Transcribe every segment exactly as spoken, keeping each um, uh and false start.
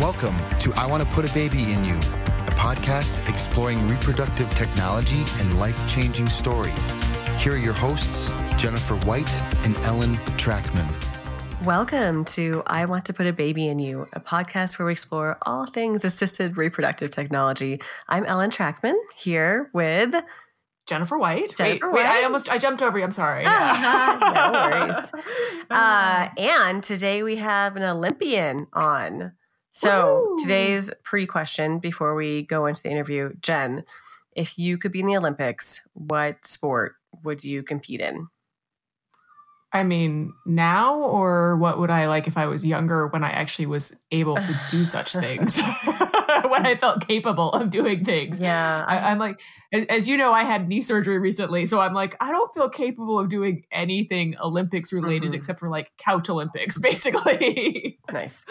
Welcome to I Want to Put a Baby in You, a podcast exploring reproductive technology and life-changing stories. Here are your hosts, Jennifer White and Ellen Trackman. Welcome to I Want to Put a Baby in You, a podcast where we explore all things assisted reproductive technology. I'm Ellen Trackman, here with... Jennifer White. Jennifer wait, White. Wait, I almost, I jumped over you. I'm sorry. Yeah. No worries. Uh, and today we have an Olympian on. So Woo! Today's pre-question before we go into the interview, Jen, if you could be in the Olympics, what sport would you compete in? I mean, now, or what would I like if I was younger when I actually was able to do such things? When I felt capable of doing things. Yeah. I, I'm like, as, as you know, I had knee surgery recently. So I'm like, I don't feel capable of doing anything Olympics related mm-hmm. except for like couch Olympics, basically. Nice.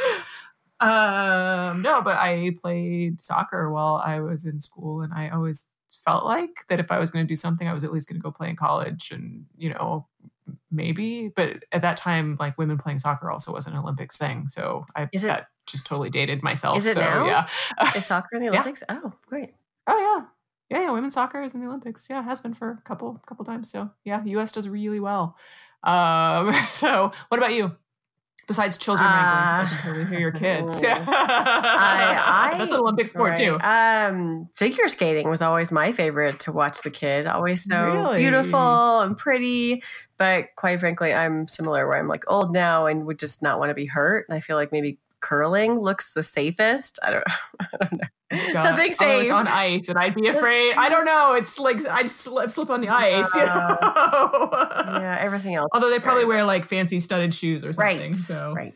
Um, no, but I played soccer while I was in school. And I always felt like that if I was going to do something, I was at least going to go play in college and, you know, maybe. But at that time, like women playing soccer also wasn't an Olympics thing. So I Is it- that just totally dated myself. Is it so, now? Yeah. Is soccer in the Olympics? Yeah. Oh, great. Oh, yeah. Yeah, yeah. Women's soccer is in the Olympics. Yeah, has been for a couple couple times. So, yeah, U S does really well. Um, so, what about you? Besides children uh, wrangling, because I can totally hear your kids. Yeah. I, I, That's an Olympic sport, right. too. Um, figure skating was always my favorite to watch as a kid. Always so really? beautiful and pretty. But quite frankly, I'm similar where I'm like old now and would just not want to be hurt. And I feel like maybe curling looks the safest. I don't, I don't know. Duh. Something safe. Although it's on ice, and I'd be afraid. I don't know. It's like I'd slip, slip on the ice. Uh, you know? Yeah, everything else. Although they probably wear like fancy studded shoes or something. Right. So. Right.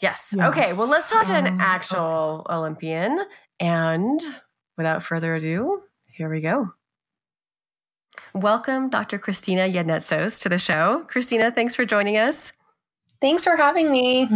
Yes. yes. Okay. Well, let's talk to an actual um, okay. Olympian. And without further ado, here we go. Welcome, Doctor Christina Yanetsos, to the show. Christina, thanks for joining us. Thanks for having me.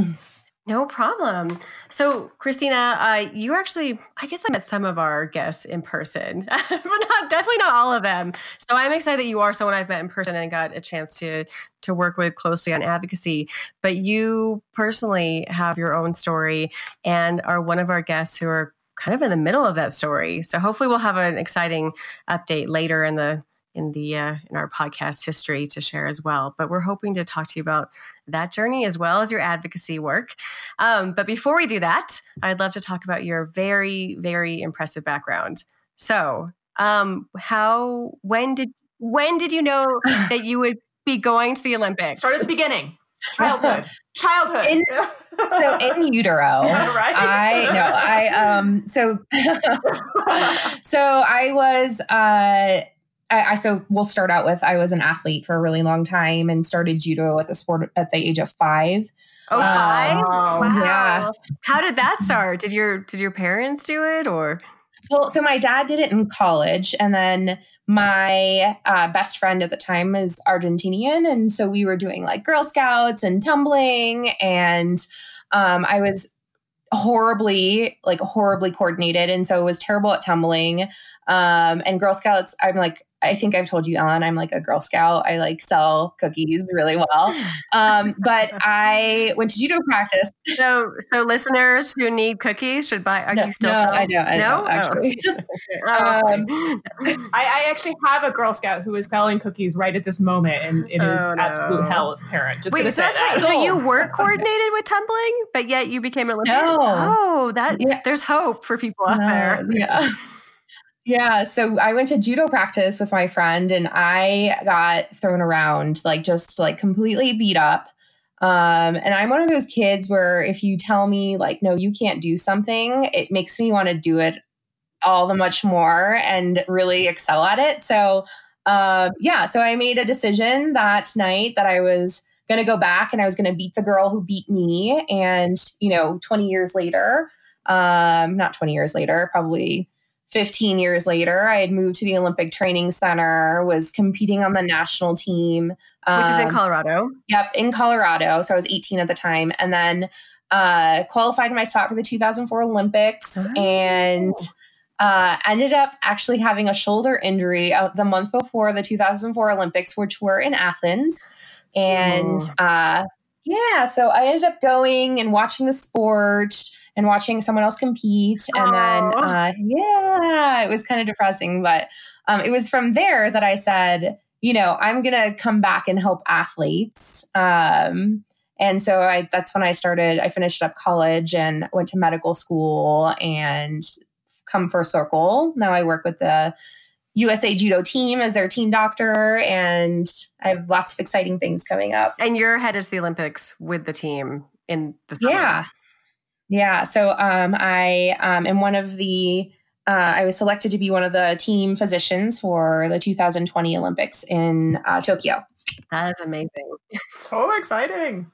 No problem. So, Christina, uh, you actually, I guess I met some of our guests in person, but not, definitely not all of them. So I'm excited that you are someone I've met in person and got a chance to to work with closely on advocacy. But you personally have your own story and are one of our guests who are kind of in the middle of that story. So hopefully we'll have an exciting update later in the in the uh, in our podcast history to share as well. But we're hoping to talk to you about that journey as well as your advocacy work. Um, but before we do that, I'd love to talk about your very, very impressive background. So um, how, when did, when did you know that you would be going to the Olympics? Start at the beginning. Childhood. Childhood. In, so in utero. Right. I know. I, um, so, so I was, uh, I, I, so we'll start out with, I was an athlete for a really long time and started judo at the sport at the age of five. Oh, five? Um, wow. Yeah. How did that start? Did your, did your parents do it or? Well, so my dad did it in college, and then my uh, best friend at the time is Argentinian. And so we were doing like Girl Scouts and tumbling, and um, I was horribly, like horribly coordinated. And so it was terrible at tumbling um, and Girl Scouts. I'm like, I think I've told you, Ellen, I'm like a Girl Scout. I like sell cookies really well. Um, but I went to judo practice. So, so listeners who need cookies should buy, are no, you still no, selling? I know, I no? know, actually. Oh. um, I, I actually have a Girl Scout who is selling cookies right at this moment, and it is oh, no. absolute hell as a parent. Just Wait, so, say that's that. How, so you were coordinated with tumbling, but yet you became a Olympian? No. Oh, that, yeah. There's hope for people out no, there. Yeah. Yeah. So I went to judo practice with my friend, and I got thrown around, like just like completely beat up. Um, and I'm one of those kids where if you tell me like, no, you can't do something, it makes me want to do it all the much more and really excel at it. So, uh, yeah, so I made a decision that night that I was going to go back and I was going to beat the girl who beat me. And, you know, twenty years later, um, not twenty years later, probably fifteen years later, I had moved to the Olympic Training Center, was competing on the national team. Um, Which is in Colorado. Yep, in Colorado. So I was eighteen at the time. And then uh, qualified my spot for the two thousand four Olympics oh. and uh, ended up actually having a shoulder injury the month before the two thousand four Olympics, which were in Athens. And oh. uh, yeah, so I ended up going and watching the sport and watching someone else compete. And Aww. then, uh, yeah, it was kind of depressing, but um, it was from there that I said, you know, I'm going to come back and help athletes. Um, and so I, that's when I started, I finished up college and went to medical school and come for Circle. Now I work with the U S A Judo team as their team doctor, and I have lots of exciting things coming up. And you're headed to the Olympics with the team in the summer. Yeah. Yeah. So um, I um, am one of the, uh, I was selected to be one of the team physicians for the two thousand twenty Olympics in uh, Tokyo. That is amazing. So exciting.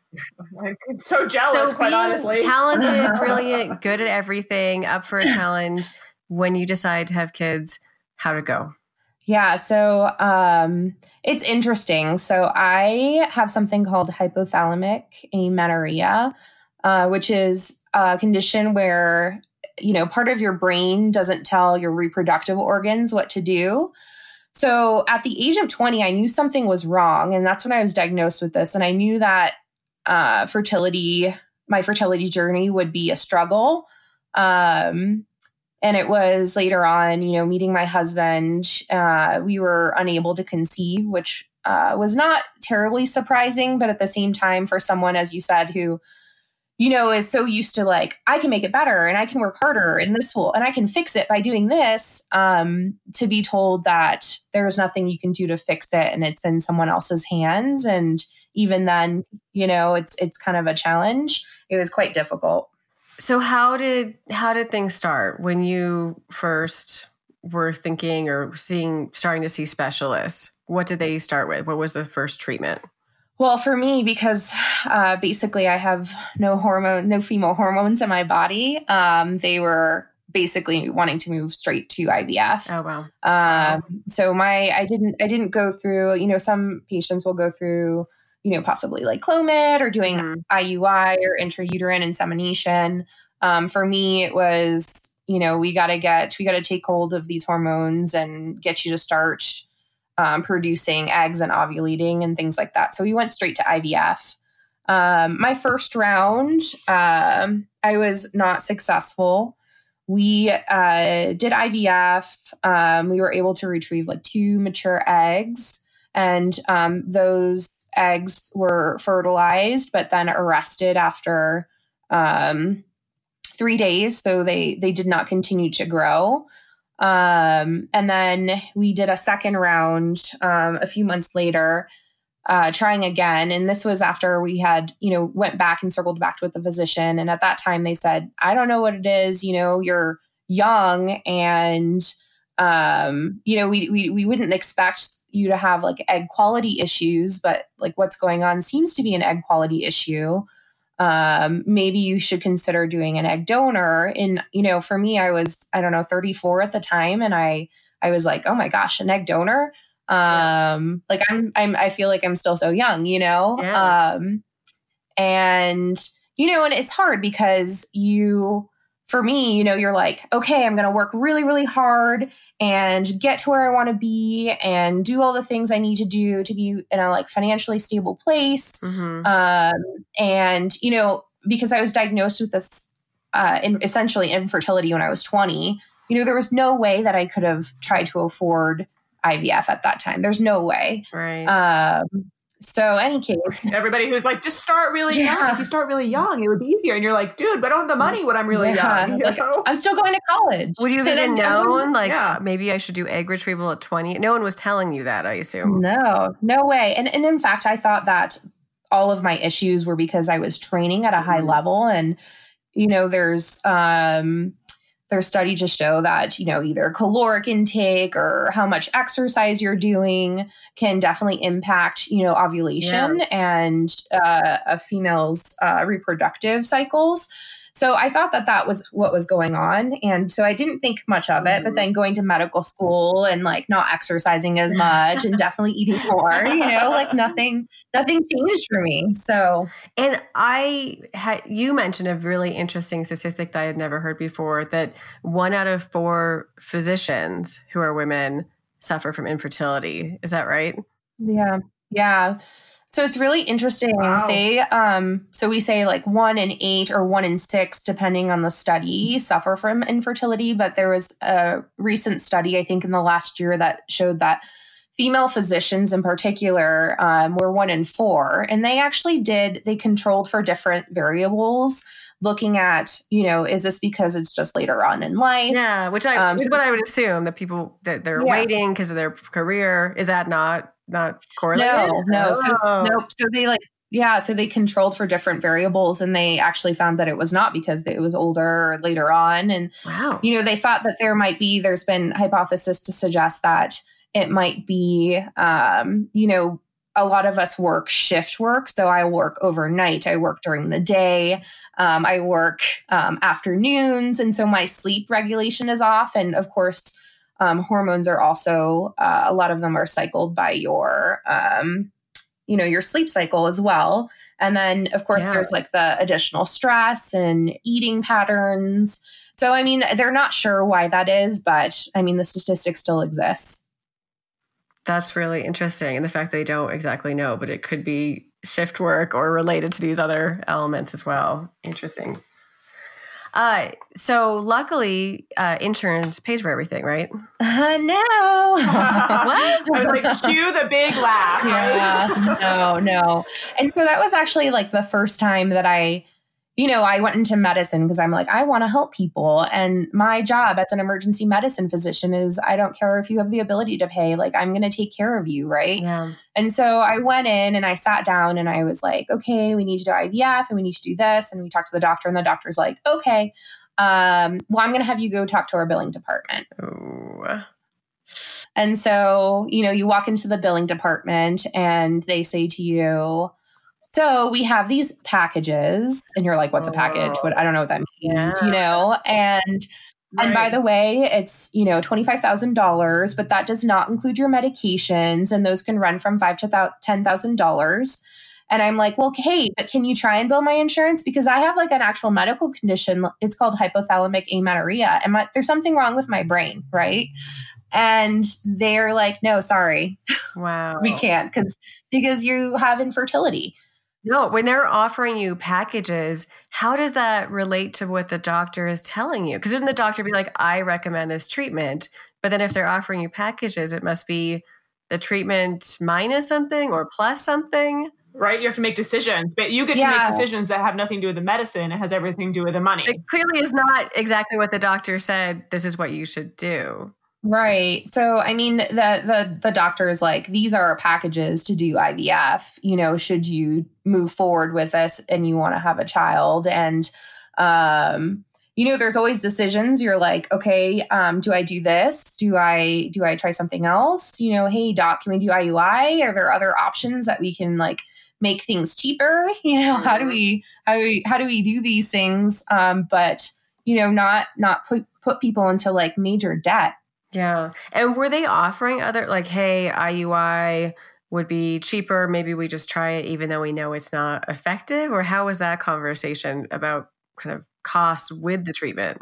I'm so jealous, so quite honestly. Talented, brilliant, good at everything, up for a challenge. When you decide to have kids, how to go? Yeah. So um, it's interesting. So I have something called hypothalamic amenorrhea, uh, which is a condition where, you know, part of your brain doesn't tell your reproductive organs what to do. So at the age of twenty, I knew something was wrong. And that's when I was diagnosed with this. And I knew that uh, fertility, my fertility journey would be a struggle. Um, and it was later on, you know, meeting my husband, uh, we were unable to conceive, which uh, was not terribly surprising. But at the same time, for someone, as you said, who, you know, is so used to like, I can make it better and I can work harder and this will, and I can fix it by doing this, um, to be told that there's nothing you can do to fix it and it's in someone else's hands. And even then, you know, it's, it's kind of a challenge. It was quite difficult. So how did, how did things start when you first were thinking or seeing, starting to see specialists? What did they start with? What was the first treatment? Well, for me, because uh, basically I have no hormone, no female hormones in my body. Um, they were basically wanting to move straight to I V F. Oh wow! Um, wow. So my, I didn't, I didn't go through. You know, some patients will go through, you know, possibly like Clomid or doing mm-hmm. I U I or intrauterine insemination. Um, for me, it was, you know, we got to get, we got to take hold of these hormones and get you to start Um, producing eggs and ovulating and things like that. So we went straight to I V F. Um, my first round, um, I was not successful. We uh, did I V F. Um, we were able to retrieve like two mature eggs, and um, those eggs were fertilized, but then arrested after um, three days. So they, they did not continue to grow. Um, and then we did a second round, um, a few months later, uh, trying again. And this was after we had, you know, went back and circled back with the physician. And at that time they said, I don't know what it is, you know, you're young and, um, you know, we, we, we wouldn't expect you to have like egg quality issues, but like what's going on seems to be an egg quality issue. Um, maybe you should consider doing an egg donor. And, you know, for me, I was, I don't know, thirty-four at the time. And I, I was like, oh my gosh, an egg donor. Um, yeah. like I'm, I'm, I feel like I'm still so young, you know? Yeah. Um, and, you know, and it's hard because you, for me, you know, you're like, okay, I'm going to work really, really hard and get to where I want to be and do all the things I need to do to be in a like financially stable place. Mm-hmm. Um, and, you know, because I was diagnosed with this uh, in, essentially infertility when I was twenty, you know, there was no way that I could have tried to afford I V F at that time. There's no way. Right. Um, So any case, everybody who's like, just start really yeah. young. If you start really young, it would be easier. And you're like, dude, but I don't have the money when I'm really yeah. young. You like, I'm still going to college. Would you have even known, like, yeah. maybe I should do egg retrieval at twenty? No one was telling you that, I assume. No, no way. And and in fact, I thought that all of my issues were because I was training at a high mm-hmm. level. And, you know, there's um, there's studies to show that, you know, either caloric intake or how much exercise you're doing can definitely impact, you know, ovulation yeah. and uh, a female's uh, reproductive cycles. So I thought that that was what was going on. And so I didn't think much of it, but then going to medical school and like not exercising as much and definitely eating more, you know, like nothing, nothing changed for me. So, and I had, you mentioned a really interesting statistic that I had never heard before, that one out of four physicians who are women suffer from infertility. Is that right? Yeah. Yeah. So it's really interesting. Wow. They, um, so we say like one in eight or one in six, depending on the study, suffer from infertility. But there was a recent study, I think in the last year, that showed that female physicians in particular um, were one in four. And they actually did, they controlled for different variables, looking at, you know, is this because it's just later on in life? Yeah, which I, um, is so what I would assume, that people, that they're yeah. waiting because of their career. Is that not? Not correlated? No, no. Oh. So, nope. So they like, yeah, so they controlled for different variables, and they actually found that it was not because it was older or later on. And, wow. you know, they thought that there might be, there's been hypothesis to suggest that it might be, um, you know, a lot of us work shift work. So I work overnight, I work during the day, um, I work um, afternoons. And so my sleep regulation is off. And of course, Um, hormones are also, uh, a lot of them are cycled by your, um, you know, your sleep cycle as well. And then of course yeah. there's like the additional stress and eating patterns. So, I mean, they're not sure why that is, but I mean, the statistic still exists. That's really interesting. And the fact they don't exactly know, but it could be shift work or related to these other elements as well. Interesting. Uh, so luckily, uh, interns paid for everything, right? Uh, no. What? I was like, cue the big laugh. Yeah, no, no. And so that was actually like the first time that I, you know, I went into medicine because I'm like, I want to help people. And my job as an emergency medicine physician is, I don't care if you have the ability to pay, like, I'm going to take care of you. Right. Yeah. And so I went in and I sat down and I was like, okay, we need to do I V F and we need to do this. And we talked to the doctor, and the doctor's like, okay, um, well, I'm going to have you go talk to our billing department. Oh. And so, you know, you walk into the billing department and they say to you, so we have these packages, and you're like, what's a package? What, I don't know what that means, yeah. you know? And, right. and by the way, it's, you know, twenty-five thousand dollars, but that does not include your medications. And those can run from five to ten thousand dollars. And I'm like, well, hey, but can you try and bill my insurance? Because I have like an actual medical condition. It's called hypothalamic amenorrhea. And my, there's something wrong with my brain. Right. And they're like, no, sorry. Wow. We can't, because, because you have infertility. No, when they're offering you packages, how does that relate to what the doctor is telling you? Because wouldn't the doctor be like, I recommend this treatment, but then if they're offering you packages, it must be the treatment minus something or plus something. Right. You have to make decisions, but you get yeah. to make decisions that have nothing to do with the medicine. It has everything to do with the money. It clearly is not exactly what the doctor said. This is what you should do. Right. So, I mean, the, the, the doctor is like, these are our packages to do I V F, you know, should you move forward with this and you want to have a child. And, um, you know, there's always decisions. You're like, okay, um, do I do this? Do I, do I try something else? You know, hey doc, can we do I U I? Are there other options that we can like make things cheaper? You know, how do we, how do we, how do we do these things? Um, but you know, not, not put, put people into like major debt. Yeah. And were they offering other, like, hey, I U I would be cheaper. Maybe we just try it, even though we know it's not effective? Or how was that conversation about kind of costs with the treatment?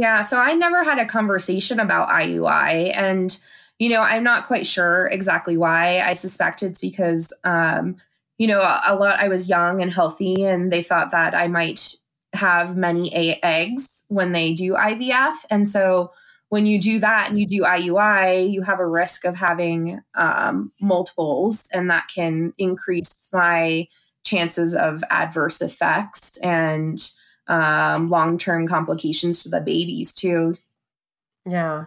Yeah. So I never had a conversation about I U I, and, you know, I'm not quite sure exactly why. I suspect it's because, um, you know, a, a lot, I was young and healthy, and they thought that I might have many a- eggs when they do I V F. And so when you do that and you do I U I, you have a risk of having um, multiples, and that can increase my chances of adverse effects and um, long-term complications to the babies too. Yeah.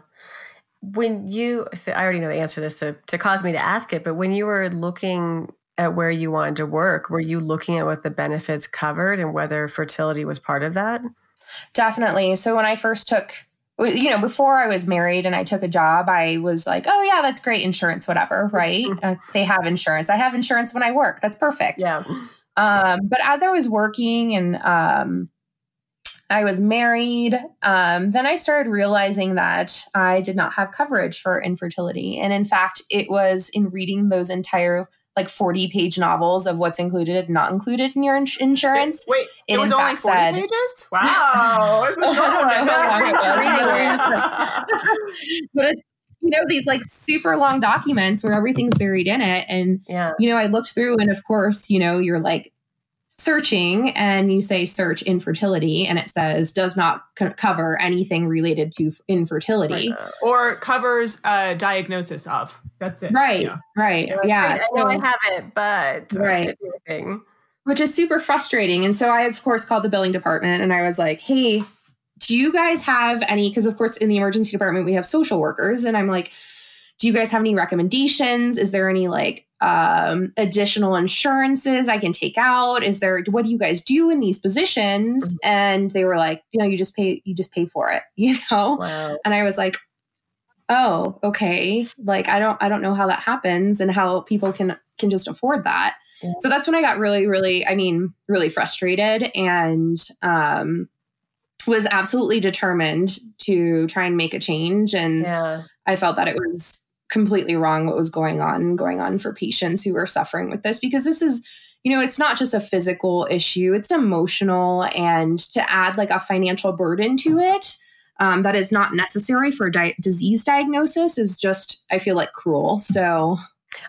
When you, so I already know the answer to this, so to cause me to ask it, but when you were looking at where you wanted to work, were you looking at what the benefits covered and whether fertility was part of that? Definitely. So when I first took you know, before I was married and I took a job, I was like, oh yeah, that's great. Insurance, whatever. Right. uh, they have insurance. I have insurance when I work. That's perfect. Yeah. Um, but as I was working and, um, I was married, um, then I started realizing that I did not have coverage for infertility. And in fact, it was in reading those entire like forty page novels of what's included and not included in your ins- insurance. Wait, it, it was only forty said, pages? Wow. It was a short one. But it's, you know, these like super long documents where everything's buried in it. And, yeah. you know, I looked through and of course, you know, you're like searching and you say search infertility and it says does not co- cover anything related to infertility. Right. Or covers a diagnosis of. That's it. Right. Yeah. Right. Yeah. yeah. I know so, I have it, but. Right. Which is super frustrating. And so I, of course, called the billing department and I was like, hey, do you guys have any, because of course in the emergency department, we have social workers. And I'm like, do you guys have any recommendations? Is there any like um, additional insurances I can take out? Is there, what do you guys do in these positions? Mm-hmm. And they were like, you know, you just pay, you just pay for it, you know? Wow. And I was like, oh, okay. Like, I don't, I don't know how that happens and how people can, can just afford that. So that's when I got really, really, I mean, really frustrated and um, was absolutely determined to try and make a change. And yeah. I felt that it was completely wrong what was going on, going on for patients who were suffering with this, because this is, you know, it's not just a physical issue, it's emotional. And to add like a financial burden to it um, that is not necessary for di- disease diagnosis is just, I feel like, cruel. So...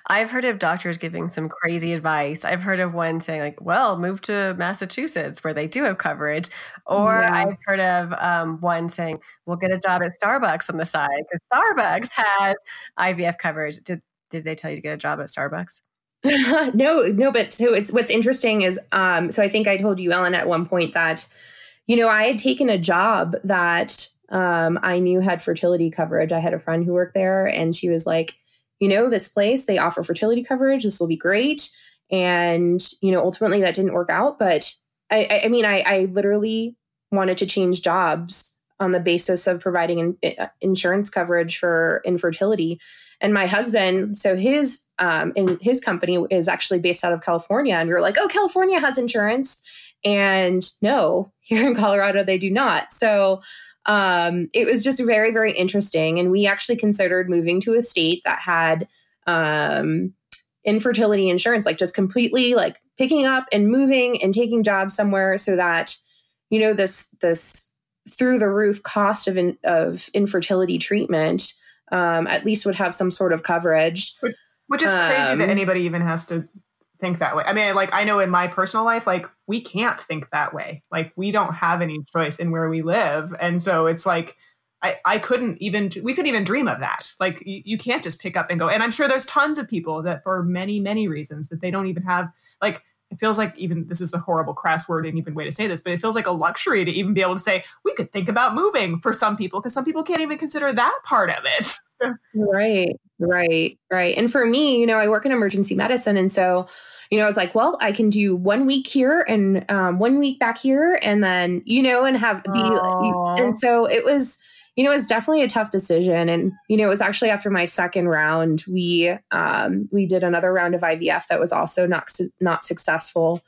I've heard of doctors giving some crazy advice. I've heard of one saying like, well, move to Massachusetts where they do have coverage. Or yeah. I've heard of um, one saying, we'll get a job at Starbucks on the side because Starbucks has I V F coverage. Did did they tell you to get a job at Starbucks? no, no. But so it's what's interesting is, um, so I think I told you, Ellen, at one point that, you know, I had taken a job that um, I knew had fertility coverage. I had a friend who worked there and she was like, you know, this place, they offer fertility coverage. This will be great. And, you know, ultimately that didn't work out. But I, I mean, I, I literally wanted to change jobs on the basis of providing in, insurance coverage for infertility. And my husband, so his, um, in his company is actually based out of California. And we were like, oh, California has insurance. And no, here in Colorado, they do not. So Um, it was just very, very interesting. And we actually considered moving to a state that had um, infertility insurance, like just completely like picking up and moving and taking jobs somewhere so that, you know, this this through the roof cost of in, of infertility treatment um, at least would have some sort of coverage. Which, which is um, crazy that anybody even has to think that way. I mean, like I know in my personal life, like we can't think that way. Like we don't have any choice in where we live. And so it's like, I, I couldn't even, we couldn't even dream of that. Like you, you can't just pick up and go. And I'm sure there's tons of people that for many, many reasons that they don't even have, like, it feels like even, this is a horrible crass word and even way to say this, but it feels like a luxury to even be able to say, we could think about moving for some people, because some people can't even consider that part of it. Right, right, right. And for me, you know, I work in emergency medicine. And so, you know, I was like, well, I can do one week here and um, one week back here and then, you know, and have, be, and so it was, you know, it was definitely a tough decision. And, you know, it was actually after my second round, we, um, we did another round of I V F that was also not, su- not successful.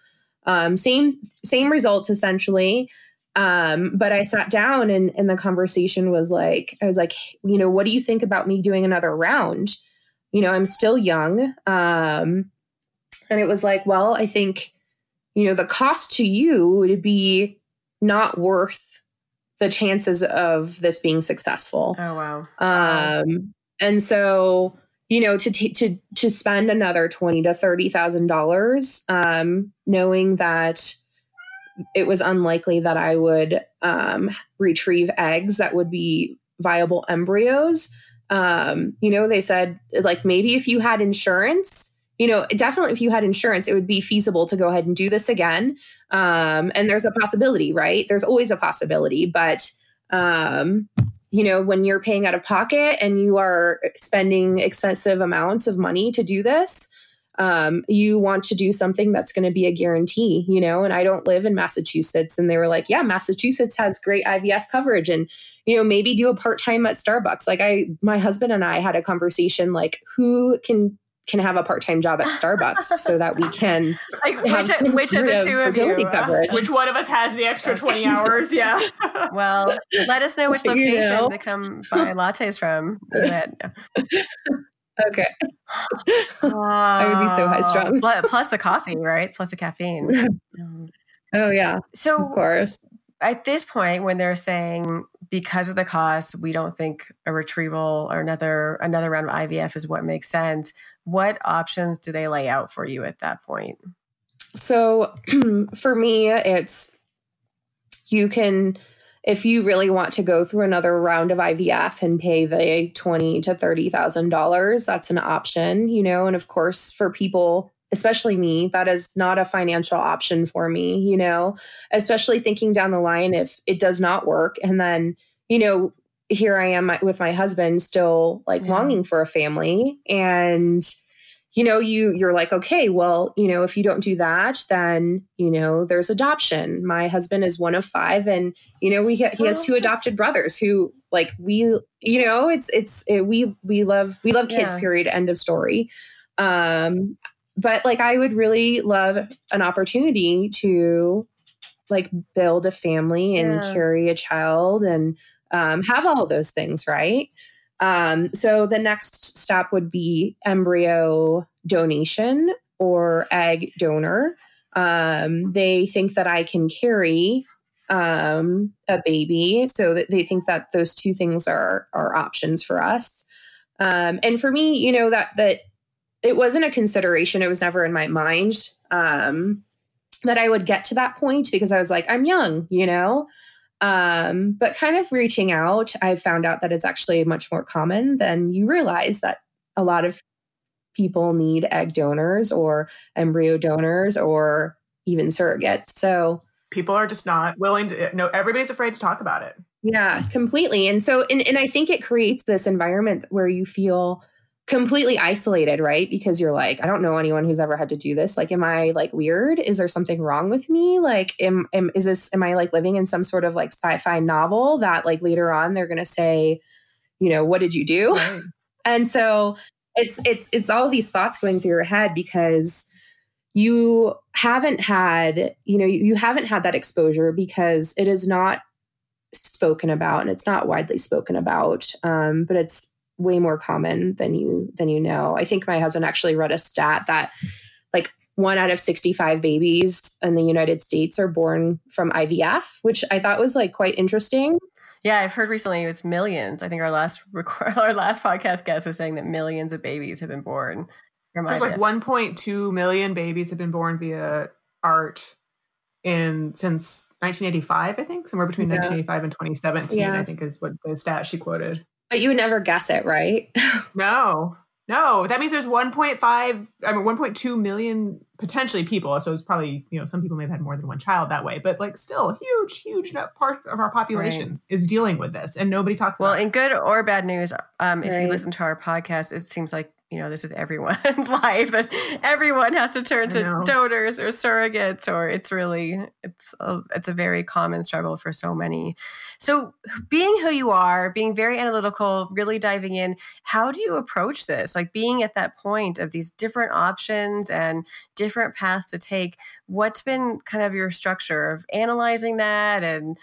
Um, same, same results essentially. Um, but I sat down and, and the conversation was like, I was like, you know, what do you think about me doing another round? You know, I'm still young. Um, and it was like, well, I think, you know, the cost to you would be not worth the chances of this being successful. Oh, wow. Um, wow. And so, you know, to, t- to, to spend another twenty thousand to thirty thousand dollars, um, knowing that it was unlikely that I would um, retrieve eggs that would be viable embryos. Um, you know, they said, like, maybe if you had insurance, you know, definitely if you had insurance, it would be feasible to go ahead and do this again. Um, and there's a possibility, right? There's always a possibility. But, um, you know, when you're paying out of pocket and you are spending excessive amounts of money to do this, Um, you want to do something that's going to be a guarantee, you know, and I don't live in Massachusetts. And they were like, yeah, Massachusetts has great I V F coverage and, you know, maybe do a part-time at Starbucks. Like I, my husband and I had a conversation, like who can, can have a part-time job at Starbucks so that we can like have which, which of the two of you, coverage. Which one of us has the extra twenty hours. Yeah. Well, let us know which location you know. to come buy lattes from. Okay. Uh, I would be so high strung. Plus the coffee, right? Plus the caffeine. Oh yeah. So of course. At this point, when they're saying because of the cost, we don't think a retrieval or another another round of I V F is what makes sense. What options do they lay out for you at that point? So for me, it's you can, if you really want to go through another round of I V F and pay the twenty thousand to thirty thousand dollars, that's an option, you know. And of course, for people, especially me, that is not a financial option for me, you know, especially thinking down the line if it does not work. And then, you know, here I am with my husband still like yeah. longing for a family. And, you know, you, you're like, okay, well, you know, if you don't do that, then, you know, there's adoption. My husband is one of five, and, you know, we, ha- he has two adopted brothers who like, we, you know, it's, it's, it, we, we love, we love kids, yeah. period, end of story. Um, but like, I would really love an opportunity to like build a family and yeah. carry a child and, um, have all those things. Right. Um, so the next step would be embryo donation or egg donor. Um, they think that I can carry, um, a baby, so that they think that those two things are, are options for us. Um, and for me, you know, that, that it wasn't a consideration. It was never in my mind, um, that I would get to that point, because I was like, I'm young, you know? Um, but kind of reaching out, I found out that it's actually much more common than you realize, that a lot of people need egg donors or embryo donors or even surrogates. So people are just not willing to, no, everybody's afraid to talk about it. Yeah, completely. And so, and, and I think it creates this environment where you feel completely isolated, right? Because you're like, I don't know anyone who's ever had to do this. Like, am I like weird? Is there something wrong with me? Like, am, am is this, am I like living in some sort of like sci-fi novel that like later on they're going to say, you know, what did you do? Right. And so it's, it's, it's all these thoughts going through your head because you haven't had, you know, you haven't had that exposure, because it is not spoken about and it's not widely spoken about. Um, but it's way more common than you, than you know. I think my husband actually read a stat that like one out of sixty-five babies in the United States are born from I V F, which I thought was like quite interesting. Yeah. I've heard recently it was millions. I think our last record, our last podcast guest was saying that millions of babies have been born from There's I V F. There's like one point two million babies have been born via A R T in since nineteen eighty-five, I think somewhere between yeah. nineteen eighty-five and twenty seventeen, yeah. I think is what the stat she quoted. But you would never guess it, right? No, no. That means there's one point five, I mean, one point two million potentially people. So it's probably, you know, some people may have had more than one child that way, but like still huge, huge part of our population right. is dealing with this, and nobody talks well, about it. Well, in good or bad news, um, if right. you listen to our podcast, it seems like, you know, this is everyone's life, that everyone has to turn to donors or surrogates, or it's really, it's a, it's a very common struggle for so many. So being who you are, being very analytical, really diving in, how do you approach this? Like being at that point of these different options and different paths to take, what's been kind of your structure of analyzing that and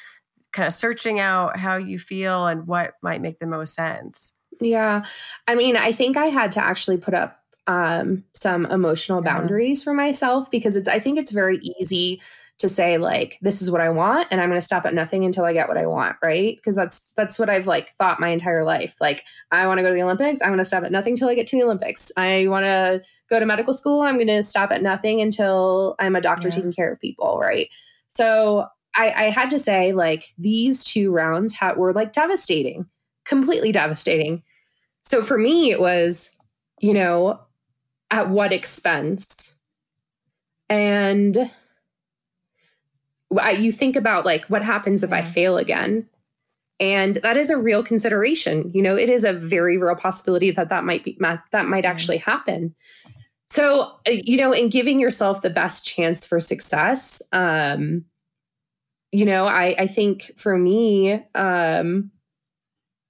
kind of searching out how you feel and what might make the most sense? Yeah. I mean, I think I had to actually put up um, some emotional boundaries yeah. for myself, because it's, I think it's very easy to say like, this is what I want, and I'm going to stop at nothing until I get what I want. Right. Cause that's, that's what I've like thought my entire life. Like, I want to go to the Olympics. I'm going to stop at nothing till I get to the Olympics. I want to go to medical school. I'm going to stop at nothing until I'm a doctor yeah. taking care of people. Right. So I, I had to say like, these two rounds ha- were like devastating. Completely devastating. So for me, it was, you know, at what expense? And I, you think about like, what happens if yeah. I fail again? And that is a real consideration. You know, it is a very real possibility that that might be, that might yeah. actually happen. So, you know, in giving yourself the best chance for success, um, you know, I, I think for me, um,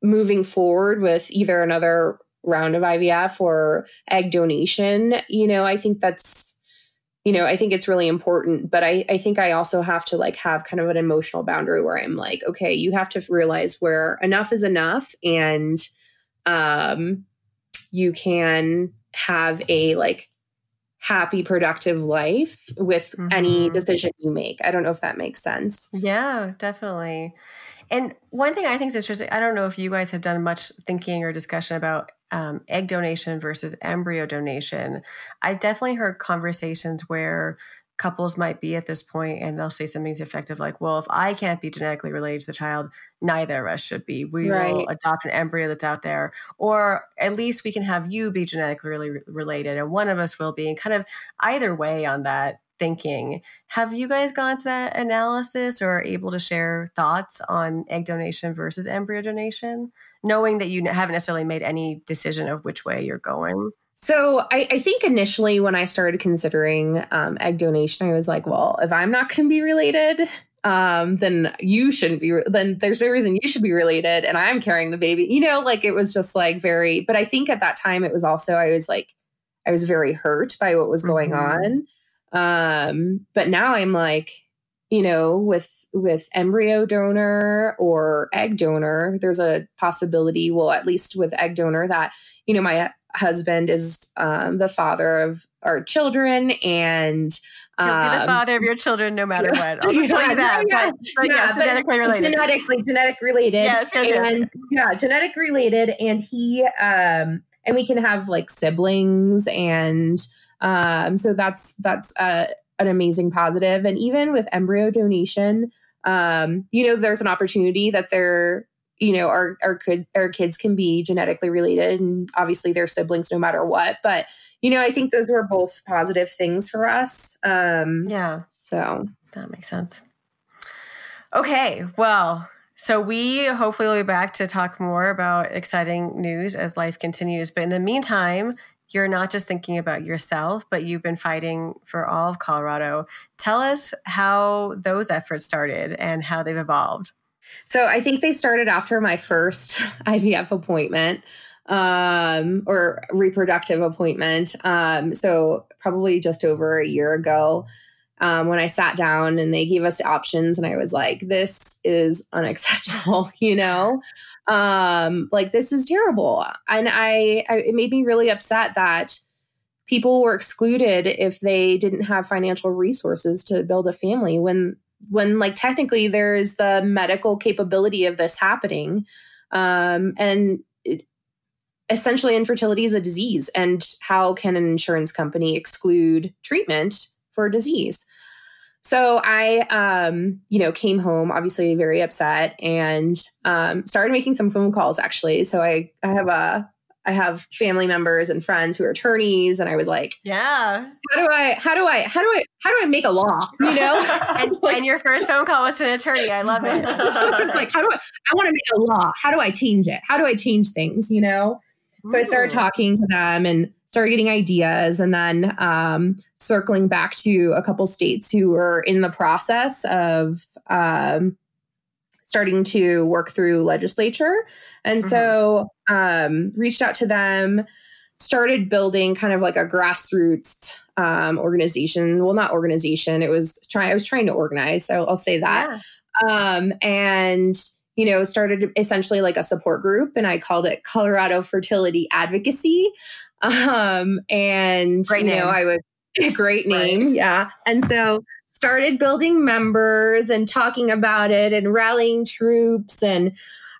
moving forward with either another round of I V F or egg donation, you know, I think that's, you know, I think it's really important, but I, I think I also have to like have kind of an emotional boundary where I'm like, okay, you have to realize where enough is enough, and um, you can have a like happy, productive life with mm-hmm. any decision you make. I don't know if that makes sense. Yeah, definitely. And one thing I think is interesting, I don't know if you guys have done much thinking or discussion about um, egg donation versus embryo donation. I've definitely heard conversations where couples might be at this point and they'll say something to the effect of like, well, if I can't be genetically related to the child, neither of us should be. We right. will adopt an embryo that's out there, or at least we can have you be genetically re- related and one of us will be, and kind of either way on that thinking. Have you guys gone to that analysis or are able to share thoughts on egg donation versus embryo donation, knowing that you haven't necessarily made any decision of which way you're going? So I, I think initially when I started considering um, egg donation, I was like, well, if I'm not going to be related, um, then you shouldn't be, re- then there's no reason you should be related. And I'm carrying the baby, you know, like it was just like very, but I think at that time it was also, I was like, I was very hurt by what was going mm-hmm. on. Um, but now I'm like, you know, with, with embryo donor or egg donor, there's a possibility, well, at least with egg donor that, you know, my husband is um, the father of our children, and um, he'll be the father of your children no matter yeah. what. I'll just yeah, tell you that. Yeah, but, but yeah, yes, but genetically related. Genetically, genetic related. Yes, yes, and, yes. Yeah, genetic related. And he um, and we can have like siblings, and um, so that's that's uh, an amazing positive. And even with embryo donation, um, you know, there's an opportunity that there. you know, our, our, kid, our kids can be genetically related, and obviously they're siblings no matter what, but, you know, I think those were both positive things for us. Um, yeah. So that makes sense. Okay. Well, so we hopefully will be back to talk more about exciting news as life continues, but in the meantime, you're not just thinking about yourself, but you've been fighting for all of Colorado. Tell us how those efforts started and how they've evolved. So I think they started after my first I V F appointment um, or reproductive appointment. Um, so probably just over a year ago um, when I sat down and they gave us options and I was like, this is unacceptable, you know, um, like this is terrible. And I, I it made me really upset that people were excluded if they didn't have financial resources to build a family when when like technically there's the medical capability of this happening. Um, and it, essentially infertility is a disease, and how can an insurance company exclude treatment for a disease? So I, um, you know, came home obviously very upset and, um, started making some phone calls actually. So I, I have a, I have family members and friends who are attorneys. And I was like, yeah, how do I, how do I, how do I, how do I make a law? You know? and, and your first phone call was to an attorney. I love it. It's like, how do I, I want to make a law. How do I change it? How do I change things? You know? So Ooh. I started talking to them and started getting ideas, and then um, circling back to a couple states who were in the process of um, starting to work through legislature. And mm-hmm. so um, reached out to them, started building kind of like a grassroots um, organization. Well, not organization. It was trying, I was trying to organize. So I'll say that. Yeah. Um, and, you know, started essentially like a support group, and I called it Colorado Fertility Advocacy. Um, and, great you name. know, I would, a great name. Right. Yeah. And so started building members and talking about it and rallying troops. And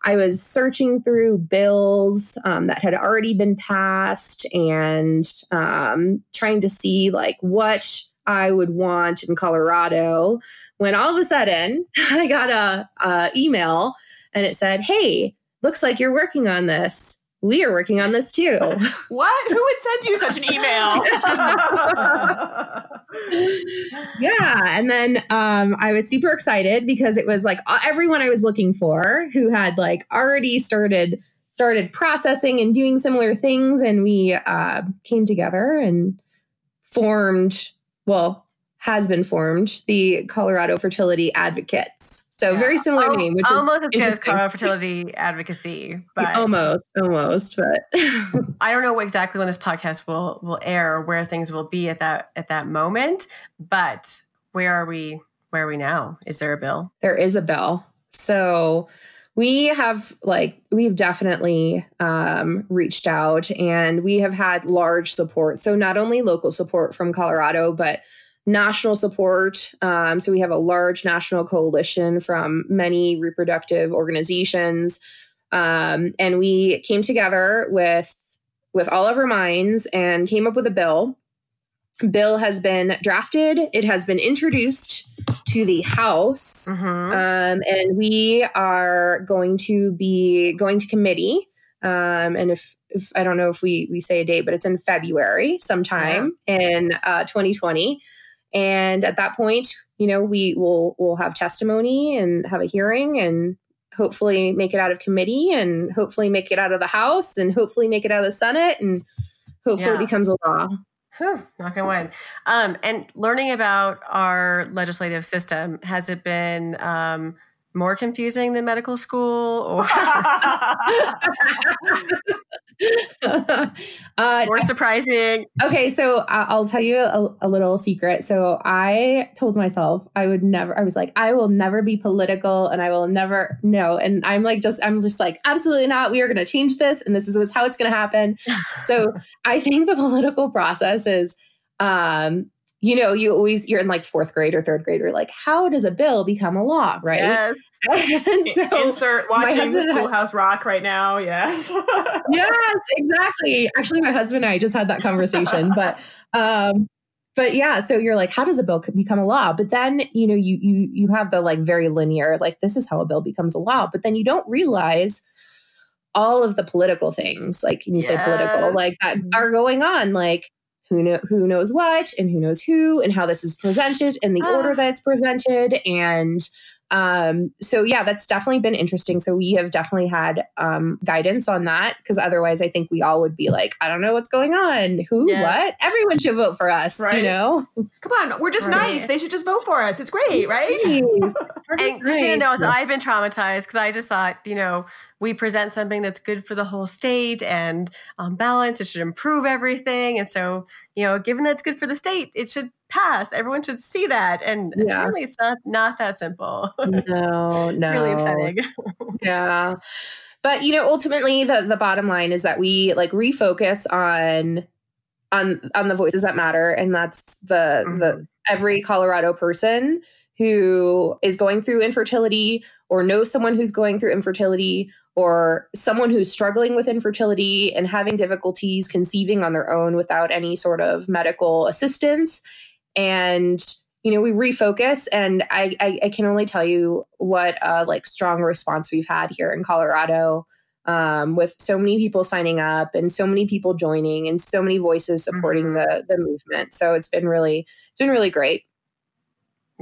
I was searching through bills um, that had already been passed and um, trying to see like what I would want in Colorado, when all of a sudden I got a, a email and it said, "Hey, looks like you're working on this. We are working on this too." What? Who would send you such an email? Yeah. And then um, I was super excited because it was like everyone I was looking for who had like already started started processing and doing similar things. And we uh, came together and formed, well, has been formed, the Colorado Fertility Advocates. So yeah. very similar oh, name, which almost is as good as Colorado Fertility Advocacy, but almost, almost. But I don't know exactly when this podcast will will air, or where things will be at that at that moment. But where are we? Where are we now? Is there a bill? There is a bill. So we have like, we've definitely um, reached out and we have had large support. So not only local support from Colorado, but national support. Um, so we have a large national coalition from many reproductive organizations. Um, and we came together with, with all of our minds and came up with a bill. Bill has been drafted. It has been introduced to the House. Uh-huh. Um, and we are going to be going to committee. Um, and if, if I don't know if we, we say a date, but it's in February sometime yeah. in uh, twenty twenty. And at that point, you know, we will we'll have testimony and have a hearing and hopefully make it out of committee and hopefully make it out of the House and hopefully make it out of the Senate and hopefully yeah. it becomes a law. Whew, knock on wood. Um, and learning about our legislative system, has it been um, more confusing than medical school or uh, more surprising? Okay, so uh, I'll tell you a, a little secret. So I told myself I would never, I was like, I will never be political and I will never know. And I'm like, just, I'm just like, absolutely not. We are going to change this. And this is how it's going to happen. So I think the political process is, um, you know, you always, you're in like fourth grade or third grade. Or like, how does a bill become a law? Right. Yes. And so insert watching Schoolhouse Rock right now. Yes. Yes, exactly. Actually, my husband and I just had that conversation, but, um, but yeah, so you're like, how does a bill become a law? But then, you know, you, you, you have the like very linear, like this is how a bill becomes a law, but then you don't realize all of the political things, like when you yes. say political, like that are going on, like who know, who knows what and who knows who and how this is presented and the ah. order that it's presented. And um, so, yeah, that's definitely been interesting. So we have definitely had um, guidance on that, because otherwise I think we all would be like, I don't know what's going on. Who, yeah. what? Everyone should vote for us, right. you know? Come on. We're just right. nice. They should just vote for us. It's great, right? And Christina knows yeah. I've been traumatized because I just thought, you know, we present something that's good for the whole state and on balance, it should improve everything. And so, you know, given that it's good for the state, it should pass. Everyone should see that. And yeah. apparently it's not, not that simple. No, no. Really upsetting. Yeah. But, you know, ultimately the, the bottom line is that we like refocus on, on, on the voices that matter. And that's the, mm-hmm. the, every Colorado person who is going through infertility or knows someone who's going through infertility or someone who's struggling with infertility and having difficulties conceiving on their own without any sort of medical assistance. And, you know, we refocus. And I, I, I can only tell you what a like strong response we've had here in Colorado um, with so many people signing up and so many people joining and so many voices supporting mm-hmm. the the movement. So it's been really, it's been really great.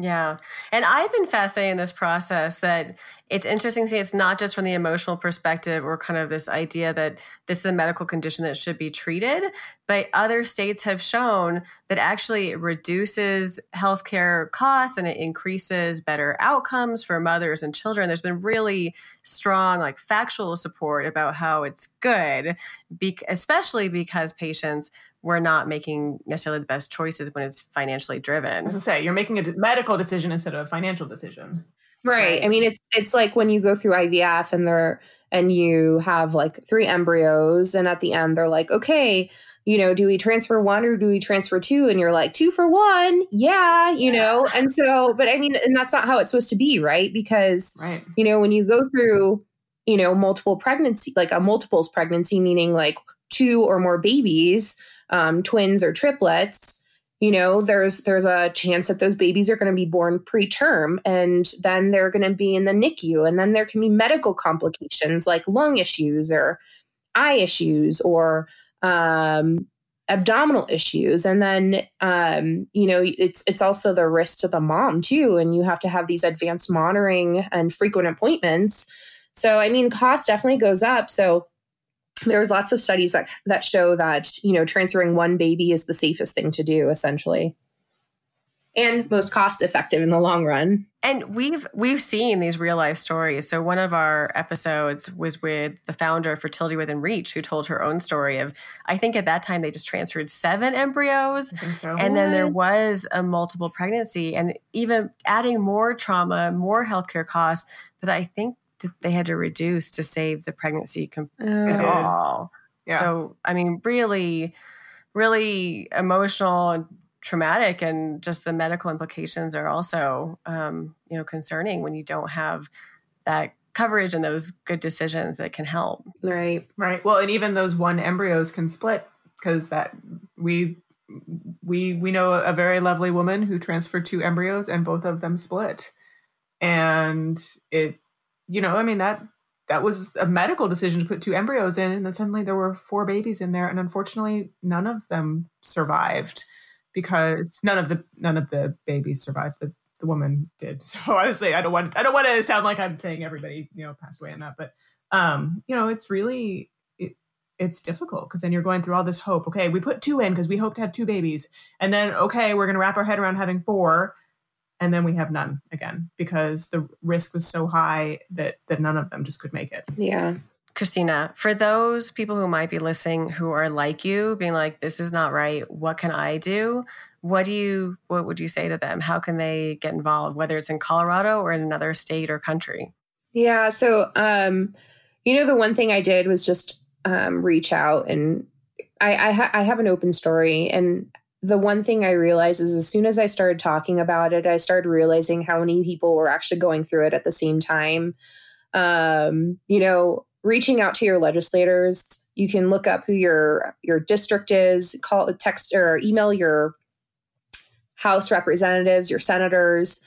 Yeah. And I've been fascinated in this process that it's interesting to see it's not just from the emotional perspective or kind of this idea that this is a medical condition that should be treated, but other states have shown that actually it reduces healthcare costs and it increases better outcomes for mothers and children. There's been really strong, like factual support about how it's good, be- especially because patients we're not making necessarily the best choices when it's financially driven. As I say, you're making a de- medical decision instead of a financial decision. Right. right. I mean, it's it's like when you go through I V F and they're and you have like three embryos and at the end they're like, okay, you know, do we transfer one or do we transfer two? And you're like, two for one. Yeah. You yeah. know? And so, but I mean, and that's not how it's supposed to be, right? Because, right. you know, when you go through, you know, multiple pregnancy, like a multiples pregnancy, meaning like two or more babies, Um, twins or triplets, you know, there's there's a chance that those babies are going to be born preterm, and then they're going to be in the N I C U, and then there can be medical complications like lung issues or eye issues or um, abdominal issues, and then um, you know it's it's also the risk to the mom too, and you have to have these advanced monitoring and frequent appointments. So I mean, cost definitely goes up. So. There was lots of studies that that show that, you know, transferring one baby is the safest thing to do, essentially, and most cost effective in the long run. And we've we've seen these real life stories. So one of our episodes was with the founder of Fertility Within Reach, who told her own story of, I think at that time they just transferred seven embryos. I think so. And then there was a multiple pregnancy and even adding more trauma, more healthcare costs that I think they had to reduce to save the pregnancy comp- oh. at all. Yeah. So, I mean, really, really emotional and traumatic, and just the medical implications are also, um, you know, concerning when you don't have that coverage and those good decisions that can help. Right. Right. Well, and even those one embryos can split, because that we, we, we know a very lovely woman who transferred two embryos and both of them split. And it, you know, I mean, that, that was a medical decision to put two embryos in, and then suddenly there were four babies in there. And unfortunately, none of them survived, because none of the, none of the babies survived. The, the woman did. So honestly, I don't want, I don't want to sound like I'm saying everybody, you know, passed away in that, but, um, you know, it's really, it, it's difficult, because then you're going through all this hope. Okay, we put two in because we hope to have two babies, and then, okay, we're going to wrap our head around having four. And then we have none again, because the risk was so high that that none of them just could make it. Yeah. Christina, for those people who might be listening who are like you, being like, this is not right, what can I do? What do you, what would you say to them? How can they get involved, whether it's in Colorado or in another state or country? Yeah. So, um, you know, the one thing I did was just um, reach out, and I, I, ha- I have an open story, and the one thing I realized is as soon as I started talking about it, I started realizing how many people were actually going through it at the same time. Um, you know, reaching out to your legislators. You can look up who your your district is, call, text, or email your House representatives, your senators,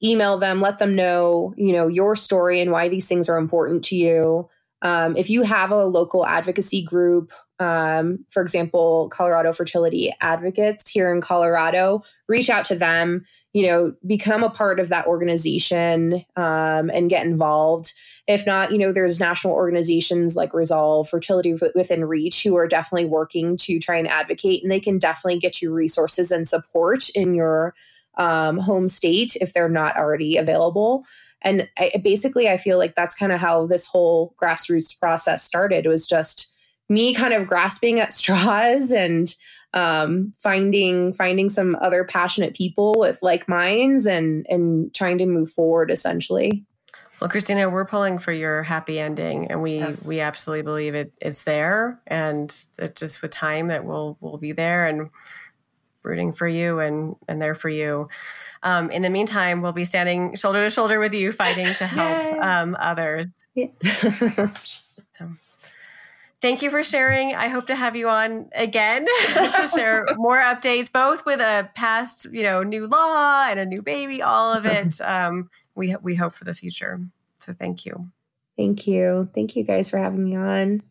email them, let them know, you know, your story and why these things are important to you. Um, if you have a local advocacy group, um, for example, Colorado Fertility Advocates here in Colorado, reach out to them, you know, become a part of that organization, um, and get involved. If not, you know, there's national organizations like Resolve, Fertility Within Reach, who are definitely working to try and advocate, and they can definitely get you resources and support in your um, home state if they're not already available. And I, basically, I feel like that's kind of how this whole grassroots process started, was just me kind of grasping at straws and um, finding finding some other passionate people with like minds, and and trying to move forward, essentially. Well, Christina, we're pulling for your happy ending, and we, yes. we absolutely believe it. It's there, and it just with time that we'll we'll be there and rooting for you and and there for you. Um, in the meantime, we'll be standing shoulder to shoulder with you, fighting to help um, others. Yeah. So, thank you for sharing. I hope to have you on again to share more updates, both with a past, you know, new law and a new baby, all of it. Um, we we hope for the future. So thank you. Thank you. Thank you guys for having me on.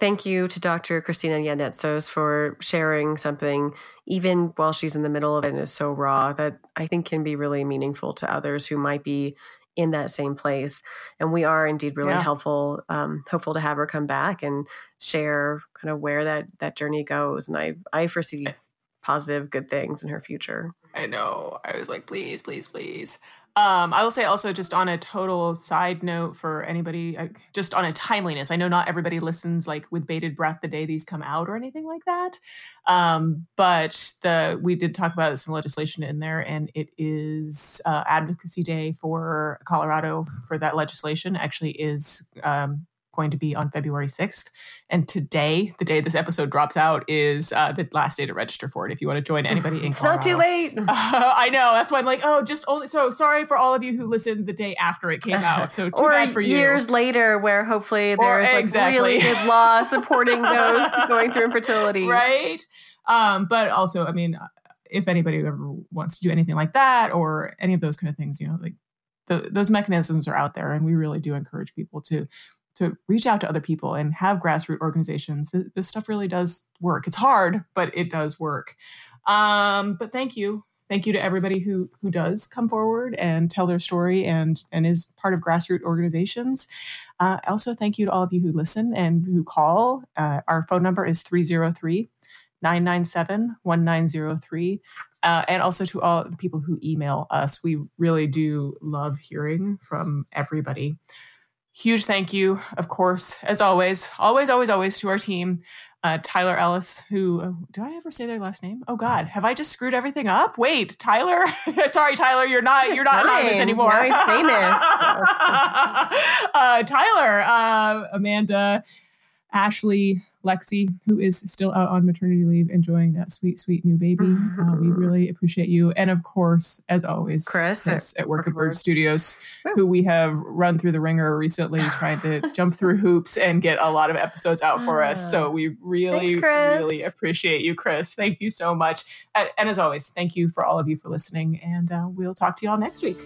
Thank you to Doctor Christina Yanetsos for sharing something, even while she's in the middle of it and is so raw, that I think can be really meaningful to others who might be in that same place. And we are indeed really yeah. helpful, um, hopeful to have her come back and share kind of where that, that journey goes. And I, I foresee positive, good things in her future. I know. I was like, please, please, please. Um, I will say also, just on a total side note for anybody, uh, just on a timeliness, I know not everybody listens like with bated breath the day these come out or anything like that. Um, but the we did talk about some legislation in there, and it is uh, Advocacy Day for Colorado for that legislation actually is um, going to be on February sixth. And today, the day this episode drops out, is uh, the last day to register for it. If you want to join anybody in Colorado. It's not too late. Uh, I know. That's why I'm like, oh, just only. So sorry for all of you who listened the day after it came out. So too or bad for you. Years later, where hopefully there's like exactly. really good law supporting those going through infertility. Right. Um, but also, I mean, if anybody ever wants to do anything like that or any of those kind of things, you know, like the, those mechanisms are out there, and we really do encourage people to to reach out to other people and have grassroots organizations. This, this stuff really does work. It's hard, but it does work. Um, but thank you. Thank you to everybody who who does come forward and tell their story and, and is part of grassroots organizations. Uh, also, thank you to all of you who listen and who call. Uh, our phone number is three oh three, nine nine seven, one nine oh three. Uh, and also to all the people who email us. We really do love hearing from everybody. Huge thank you, of course, as always, always, always, always to our team, uh, Tyler Ellis, who, oh, did I ever say their last name? Oh God, have I just screwed everything up? Wait, Tyler, sorry, Tyler, you're not, you're not Fine. anonymous anymore. Now he's famous. uh, Tyler, uh, Amanda, Ashley, Lexi, who is still out on maternity leave, enjoying that sweet, sweet new baby. Uh, we really appreciate you. And of course, as always, Chris, Chris at Work of Bird Studios, who we have run through the ringer recently, trying to jump through hoops and get a lot of episodes out for us. So we really, Thanks, really appreciate you, Chris. Thank you so much. And, and as always, thank you for all of you for listening. And uh, we'll talk to you all next week.